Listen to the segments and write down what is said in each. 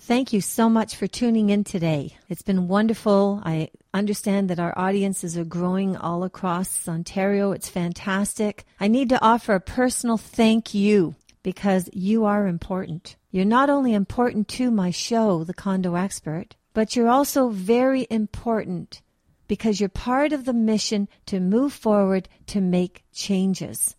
Thank you so much for tuning in today. It's been wonderful. I understand that our audiences are growing all across Ontario. It's fantastic. I need to offer a personal thank you because you are important. You're not only important to my show, The Condo Expert, but you're also very important because you're part of the mission to move forward to make changes.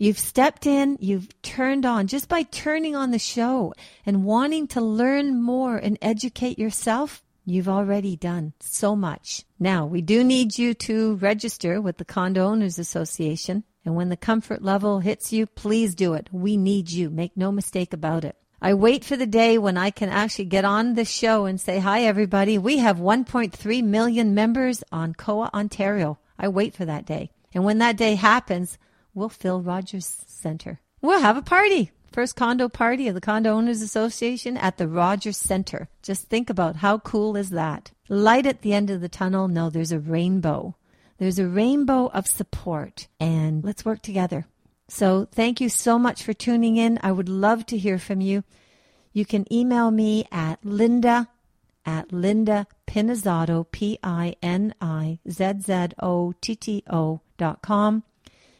You've stepped in, you've turned on just by turning on the show and wanting to learn more and educate yourself. You've already done so much. Now, we do need you to register with the Condo Owners Association. And when the comfort level hits you, please do it. We need you. Make no mistake about it. I wait for the day when I can actually get on the show and say, hi, everybody. We have 1.3 million members on COA Ontario. I wait for that day. And when that day happens, we'll fill Rogers Centre. We'll have a party. First condo party of the Condo Owners Association at the Rogers Centre. Just think about how cool is that. Light at the end of the tunnel. No, there's a rainbow. There's a rainbow of support. And let's work together. So thank you so much for tuning in. I would love to hear from you. You can email me at Linda Pinizzotto, PINIZZOTTO.com.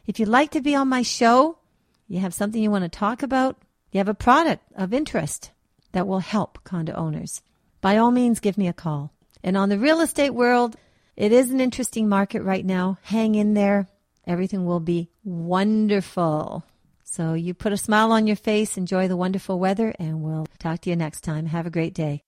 If you'd like to be on my show, you have something you want to talk about, you have a product of interest that will help condo owners, by all means, give me a call. And on the real estate world, it is an interesting market right now. Hang in there. Everything will be wonderful. So you put a smile on your face, enjoy the wonderful weather, and we'll talk to you next time. Have a great day.